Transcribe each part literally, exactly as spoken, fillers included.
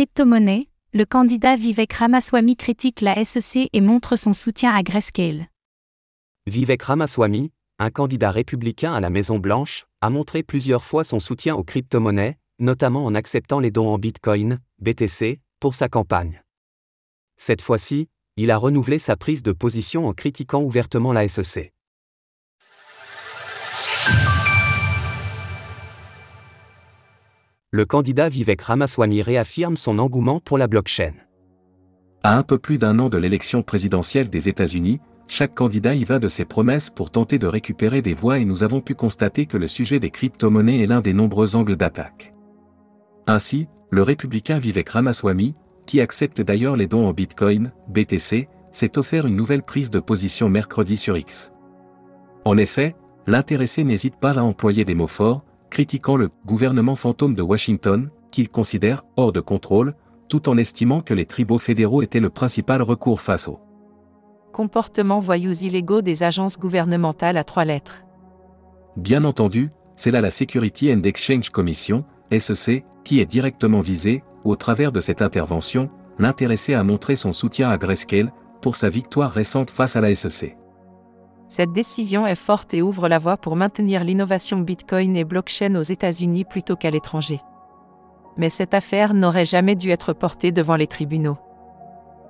crypto-monnaies, le candidat Vivek Ramaswamy critique la S E C et montre son soutien à Grayscale. Vivek Ramaswamy, un candidat républicain à la Maison-Blanche, a montré plusieurs fois son soutien aux crypto-monnaies, notamment en acceptant les dons en Bitcoin, B T C, pour sa campagne. Cette fois-ci, il a renouvelé sa prise de position en critiquant ouvertement la S E C. Le candidat Vivek Ramaswamy réaffirme son engouement pour la blockchain. À un peu plus d'un an de l'élection présidentielle des États-Unis, chaque candidat y va de ses promesses pour tenter de récupérer des voix et nous avons pu constater que le sujet des crypto-monnaies est l'un des nombreux angles d'attaque. Ainsi, le républicain Vivek Ramaswamy, qui accepte d'ailleurs les dons en Bitcoin, B T C, s'est offert une nouvelle prise de position mercredi sur X. En effet, l'intéressé n'hésite pas à employer des mots forts, critiquant le « gouvernement fantôme de Washington », qu'il considère « hors de contrôle », tout en estimant que les tribunaux fédéraux étaient le principal recours face aux comportements voyous illégaux des agences gouvernementales à trois lettres. Bien entendu, c'est là la Security and Exchange Commission, S E C, qui est directement visée. Au travers de cette intervention, l'intéressé a montré son soutien à Grayscale pour sa victoire récente face à la S E C. Cette décision est forte et ouvre la voie pour maintenir l'innovation Bitcoin et blockchain aux États-Unis plutôt qu'à l'étranger. Mais cette affaire n'aurait jamais dû être portée devant les tribunaux.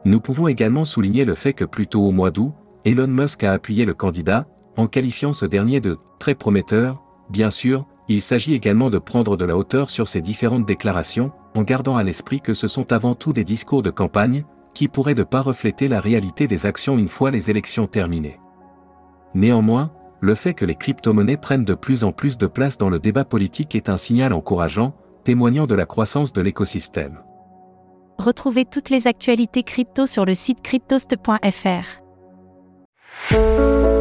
Nous pouvons également souligner le fait que plus tôt au mois d'août, Elon Musk a appuyé le candidat, en qualifiant ce dernier de « très prometteur ». Bien sûr, il s'agit également de prendre de la hauteur sur ses différentes déclarations, en gardant à l'esprit que ce sont avant tout des discours de campagne, qui pourraient ne pas refléter la réalité des actions une fois les élections terminées. Néanmoins, le fait que les crypto-monnaies prennent de plus en plus de place dans le débat politique est un signal encourageant, témoignant de la croissance de l'écosystème. Retrouvez toutes les actualités crypto sur le site cryptost point f r.